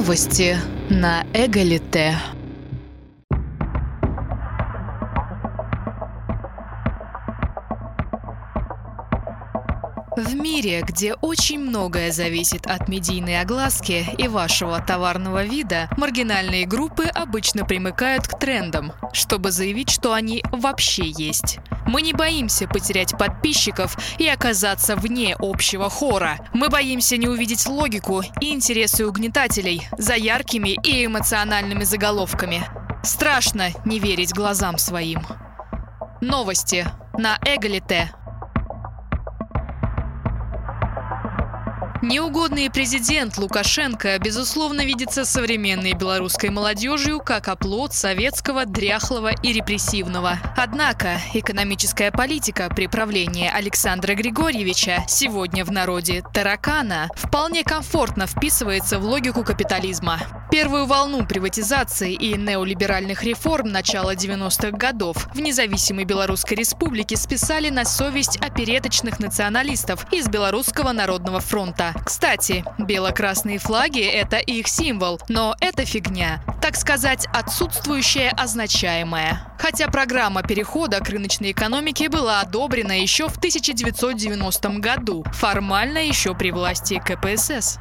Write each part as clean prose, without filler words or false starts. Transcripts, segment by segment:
Новости на Эгалите. В мире, где очень многое зависит от медийной огласки и вашего товарного вида, маргинальные группы обычно примыкают к трендам, чтобы заявить, что они вообще есть. Мы не боимся потерять подписчиков и оказаться вне общего хора. Мы боимся не увидеть логику и интересы угнетателей за яркими и эмоциональными заголовками. Страшно не верить глазам своим. Новости на Эгалите. Неугодный президент Лукашенко, безусловно, видится современной белорусской молодежью как оплот советского, дряхлого и репрессивного. Однако экономическая политика при правлении Александра Григорьевича, сегодня в народе таракана, вполне комфортно вписывается в логику капитализма. Первую волну приватизации и неолиберальных реформ начала 90-х годов в независимой Белорусской Республике списали на совесть опереточных националистов из Белорусского народного фронта. Кстати, бело-красные флаги – это их символ, но это фигня, так сказать, отсутствующее означаемое. Хотя программа перехода к рыночной экономике была одобрена еще в 1990 году, формально еще при власти КПСС.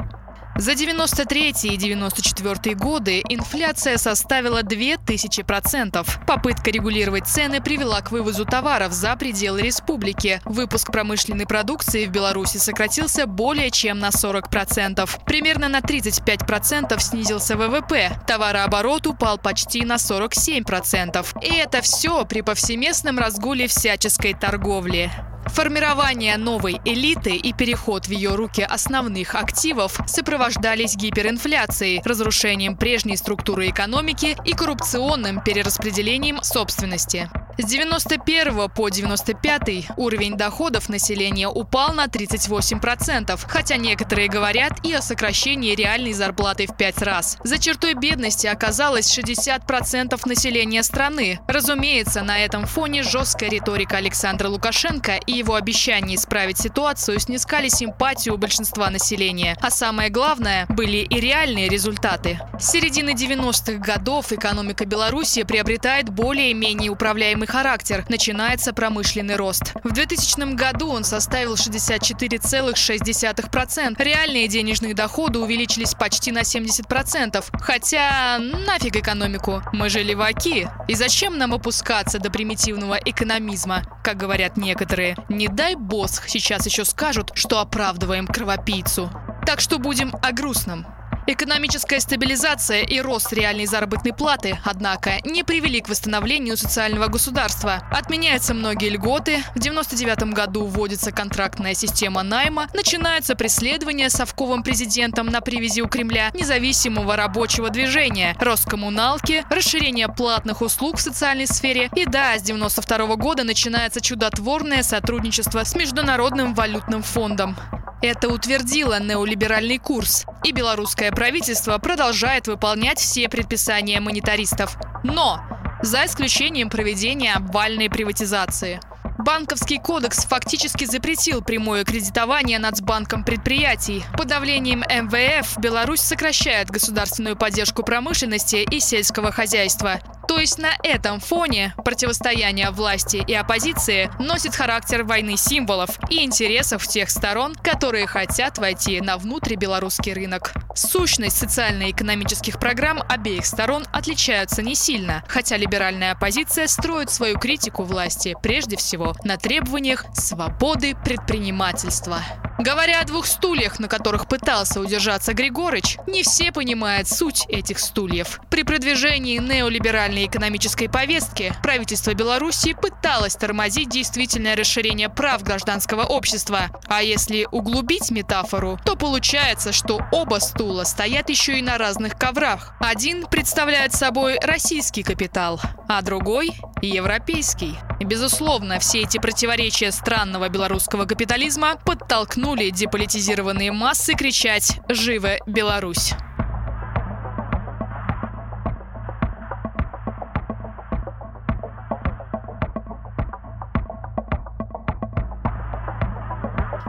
За 93 и 94 годы инфляция составила 2000%. Попытка регулировать цены привела к вывозу товаров за пределы республики. Выпуск промышленной продукции в Беларуси сократился более чем на 40%. Примерно на 35% снизился ВВП. Товарооборот упал почти на 47%. И это все при повсеместном разгуле всяческой торговли. Формирование новой элиты и переход в ее руки основных активов сопровождались гиперинфляцией, разрушением прежней структуры экономики и коррупционным перераспределением собственности. С 91 по 95 уровень доходов населения упал на 38%, хотя некоторые говорят и о сокращении реальной зарплаты в 5 раз. За чертой бедности оказалось 60% населения страны. Разумеется, на этом фоне жесткая риторика Александра Лукашенко и его обещание исправить ситуацию снискали симпатию у большинства населения. А самое главное, были и реальные результаты. С середины 90-х годов экономика Беларуси приобретает более-менее управляемый характер, начинается промышленный рост. В 2000 году он составил 64,6%. Реальные денежные доходы увеличились почти на 70%. Хотя нафиг экономику, мы же леваки. И зачем нам опускаться до примитивного экономизма, как говорят некоторые. Не дай босх, сейчас еще скажут, что оправдываем кровопийцу. Так что будем о грустном. Экономическая стабилизация и рост реальной заработной платы, однако, не привели к восстановлению социального государства. Отменяются многие льготы, в 1999 году вводится контрактная система найма, начинаются преследования совковым президентом на привязи у Кремля, независимого рабочего движения, Роскоммуналки, расширение платных услуг в социальной сфере. И да, с 1992 года начинается чудотворное сотрудничество с Международным валютным фондом. Это утвердило неолиберальный курс, и белорусское правительство продолжает выполнять все предписания монетаристов, но за исключением проведения обвальной приватизации. Банковский кодекс фактически запретил прямое кредитование Нацбанком предприятий. Подавлением МВФ Беларусь сокращает государственную поддержку промышленности и сельского хозяйства. То есть на этом фоне противостояние власти и оппозиции носит характер войны символов и интересов тех сторон, которые хотят войти на внутрибелорусский рынок. Сущность социально-экономических программ обеих сторон отличаются не сильно, хотя либеральная оппозиция строит свою критику власти прежде всего на требованиях свободы предпринимательства. Говоря о двух стульях, на которых пытался удержаться Григорыч, не все понимают суть этих стульев. При продвижении неолиберальной экономической повестки правительство Беларуси пыталось тормозить действительное расширение прав гражданского общества. А если углубить метафору, то получается, что оба стула стоят еще и на разных коврах. Один представляет собой российский капитал, а другой – европейский. Безусловно, все эти противоречия странного белорусского капитализма подтолкнули деполитизированные массы кричать «Жыве Беларусь!».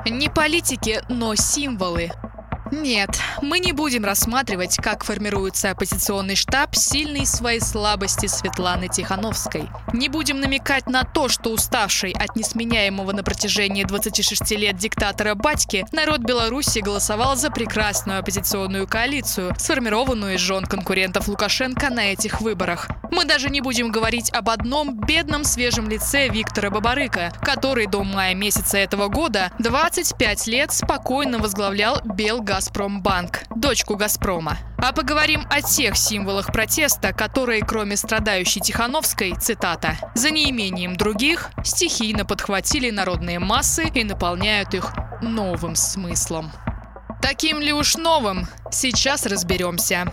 Не политики, но символы. Нет, мы не будем рассматривать, как формируется оппозиционный штаб, сильный своей слабости Светланы Тихановской. Не будем намекать на то, что уставший от несменяемого на протяжении 26 лет диктатора батьки, народ Беларуси голосовал за прекрасную оппозиционную коалицию, сформированную из жен конкурентов Лукашенко на этих выборах. Мы даже не будем говорить об одном бедном свежем лице Виктора Бабарыка, который до мая месяца этого года 25 лет спокойно возглавлял Белгазпромбанк, дочку «Газпрома». А поговорим о тех символах протеста, которые, кроме страдающей Тихановской, цитата, «за неимением других стихийно подхватили народные массы и наполняют их новым смыслом». Таким ли уж новым? Сейчас разберемся.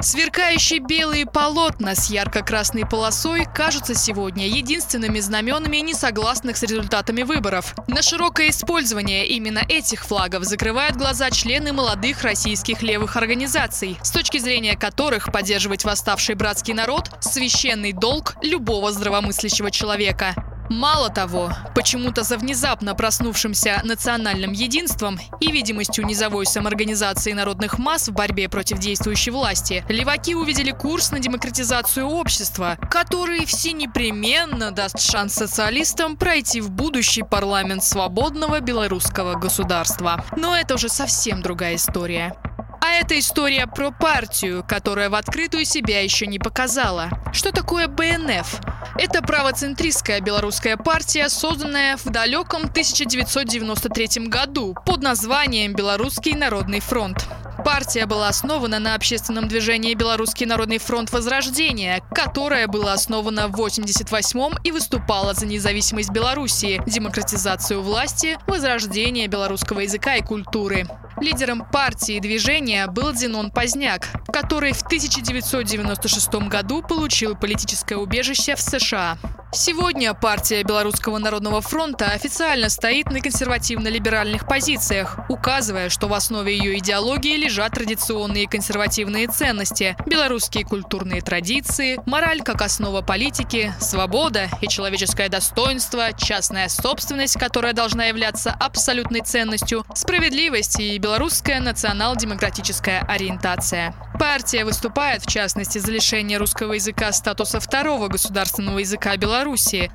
Сверкающие белые полотна с ярко-красной полосой кажутся сегодня единственными знаменами несогласных с результатами выборов. На широкое использование именно этих флагов закрывают глаза члены молодых российских левых организаций, с точки зрения которых поддерживать восставший братский народ – священный долг любого здравомыслящего человека. Мало того, почему-то за внезапно проснувшимся национальным единством и видимостью низовой самоорганизации народных масс в борьбе против действующей власти, леваки увидели курс на демократизацию общества, который всенепременно даст шанс социалистам пройти в будущий парламент свободного белорусского государства. Но это уже совсем другая история. А это история про партию, которая в открытую себя еще не показала. Что такое БНФ? Это правоцентристская белорусская партия, созданная в далеком 1993 году под названием «Белорусский народный фронт». Партия была основана на общественном движении «Белорусский народный фронт Возрождения», которое было основано в 1988-м и выступало за независимость Белоруссии, демократизацию власти, возрождение белорусского языка и культуры. Лидером партии и движения был Зенон Позняк, который в 1996 году получил политическое убежище в США. Сегодня партия Белорусского народного фронта официально стоит на консервативно-либеральных позициях, указывая, что в основе ее идеологии лежат традиционные консервативные ценности, белорусские культурные традиции, мораль как основа политики, свобода и человеческое достоинство, частная собственность, которая должна являться абсолютной ценностью, справедливость и белорусская национал-демократическая ориентация. Партия выступает, в частности, за лишение русского языка статуса второго государственного языка Беларуси,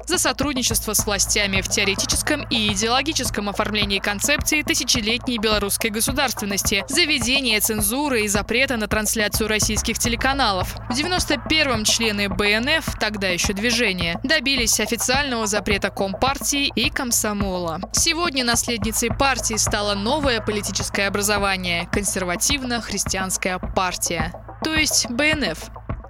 за сотрудничество с властями в теоретическом и идеологическом оформлении концепции тысячелетней белорусской государственности, за введение цензуры и запрета на трансляцию российских телеканалов. В 1991-м члены БНФ, тогда еще движения, добились официального запрета Компартии и комсомола. Сегодня наследницей партии стало новое политическое образование – консервативно-христианская партия, то есть БНФ.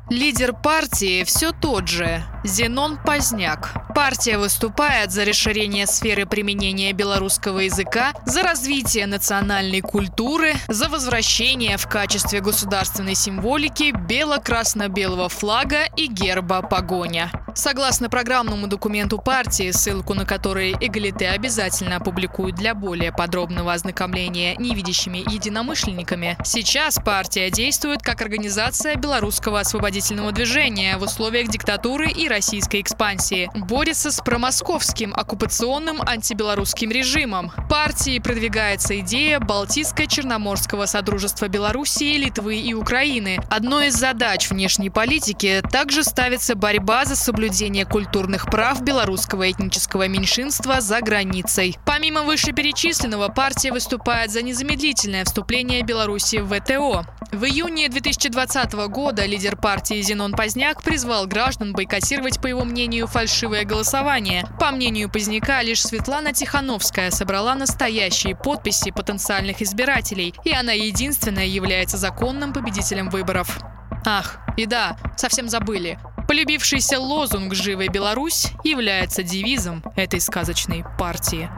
Лидер партии все тот же – Зенон Позняк. Партия выступает за расширение сферы применения белорусского языка, за развитие национальной культуры, за возвращение в качестве государственной символики бело-красно-белого флага и герба «Погоня». Согласно программному документу партии, ссылку на который Эгалите обязательно опубликуют для более подробного ознакомления невидящими единомышленниками, сейчас партия действует как организация белорусского освободительного движения в условиях диктатуры и российской экспансии, борется с промосковским оккупационным антибелорусским режимом. Партии продвигается идея Балтийско-Черноморского Содружества Белоруссии, Литвы и Украины. Одной из задач внешней политики также ставится борьба за соблюдение культурных прав белорусского этнического меньшинства за границей. Помимо вышеперечисленного, партия выступает за незамедлительное вступление Беларуси в ВТО. В июне 2020 года лидер партии Зенон Позняк призвал граждан бойкотировать, по его мнению, фальшивое голосование. По мнению Позняка, лишь Светлана Тихановская собрала настоящие подписи потенциальных избирателей, и она единственная является законным победителем выборов. Ах, и да, совсем забыли. Полюбившийся лозунг «Жыве Беларусь» является девизом этой сказочной партии.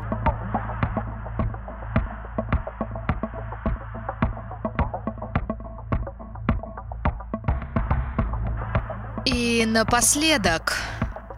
И напоследок,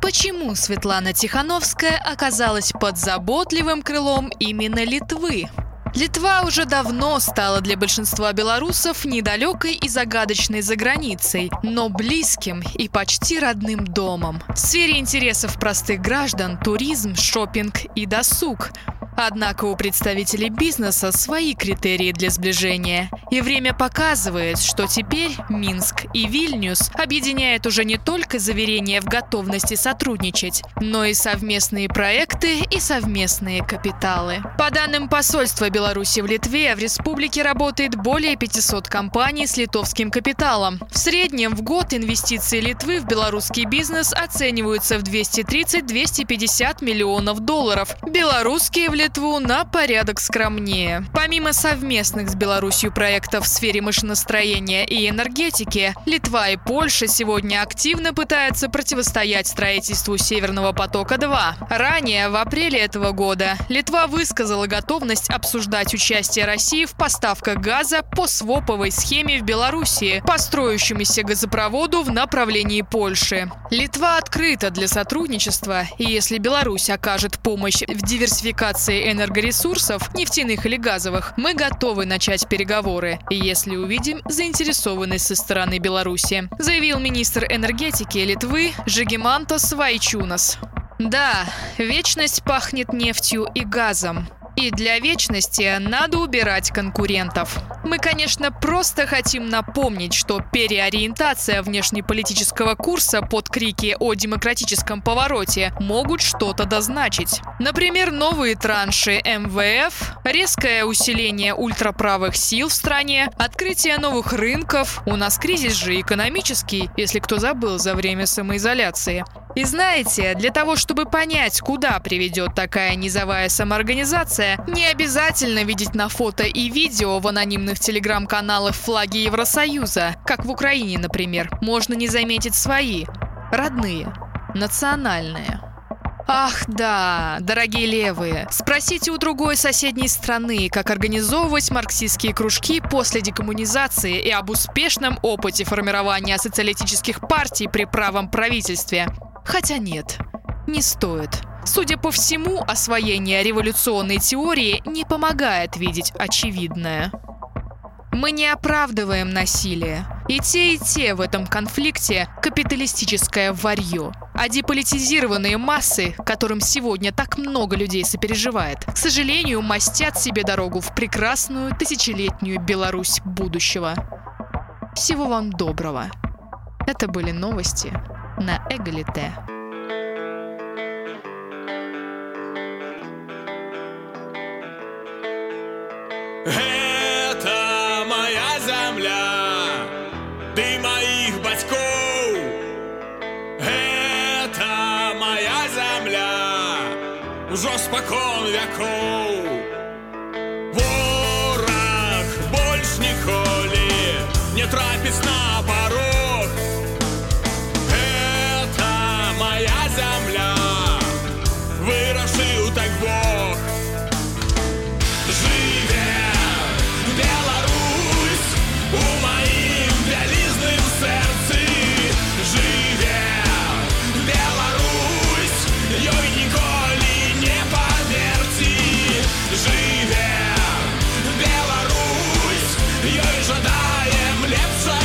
почему Светлана Тихановская оказалась под заботливым крылом именно Литвы? Литва уже давно стала для большинства белорусов недалекой и загадочной заграницей, но близким и почти родным домом. В сфере интересов простых граждан – туризм, шопинг и досуг – Однако у представителей бизнеса свои критерии для сближения. И время показывает, что теперь Минск и Вильнюс объединяет уже не только заверение в готовности сотрудничать, но и совместные проекты и совместные капиталы. По данным посольства Беларуси в Литве, в республике работает более 500 компаний с литовским капиталом. В среднем в год инвестиции Литвы в белорусский бизнес оцениваются в 230-250 миллионов долларов. Белорусские в Литву на порядок скромнее. Помимо совместных с Беларусью проектов в сфере машиностроения и энергетики, Литва и Польша сегодня активно пытаются противостоять строительству Северного потока-2. Ранее, в апреле этого года, Литва высказала готовность обсуждать участие России в поставках газа по своповой схеме в Беларуси по строящемуся газопроводу в направлении Польши. Литва открыта для сотрудничества, и если Беларусь окажет помощь в диверсификации энергоресурсов, нефтяных или газовых, мы готовы начать переговоры, если увидим заинтересованность со стороны Беларуси, заявил министр энергетики Литвы Жигимантас Вайчунас. Да, вечность пахнет нефтью и газом. И для вечности надо убирать конкурентов. Мы, конечно, просто хотим напомнить, что переориентация внешнеполитического курса под крики о демократическом повороте могут что-то дозначить. Например, новые транши МВФ, резкое усиление ультраправых сил в стране, открытие новых рынков. У нас кризис же экономический, если кто забыл за время самоизоляции. И знаете, для того, чтобы понять, куда приведет такая низовая самоорганизация, не обязательно видеть на фото и видео в анонимных телеграм-каналах флаги Евросоюза, как в Украине, например. Можно не заметить свои, родные, национальные. Ах да, дорогие левые, спросите у другой соседней страны, как организовывать марксистские кружки после декоммунизации и об успешном опыте формирования социалистических партий при правом правительстве. Хотя нет, не стоит. Судя по всему, освоение революционной теории не помогает видеть очевидное. Мы не оправдываем насилие. И те в этом конфликте – капиталистическое варьё. А деполитизированные массы, которым сегодня так много людей сопереживает, к сожалению, мастят себе дорогу в прекрасную тысячелетнюю Беларусь будущего. Всего вам доброго. Это были новости на Эгалите. Это моя земля, ты моих батьков. Это моя земля, уже спокон веков. Ворог больше николи не трапится на порог. Это моя земля, вырашил так Бог. Живе Беларусь, у моим вялизным сердце. Живе Беларусь, ёй николи не поверьте. Живе Беларусь, ёй жадаем лепша.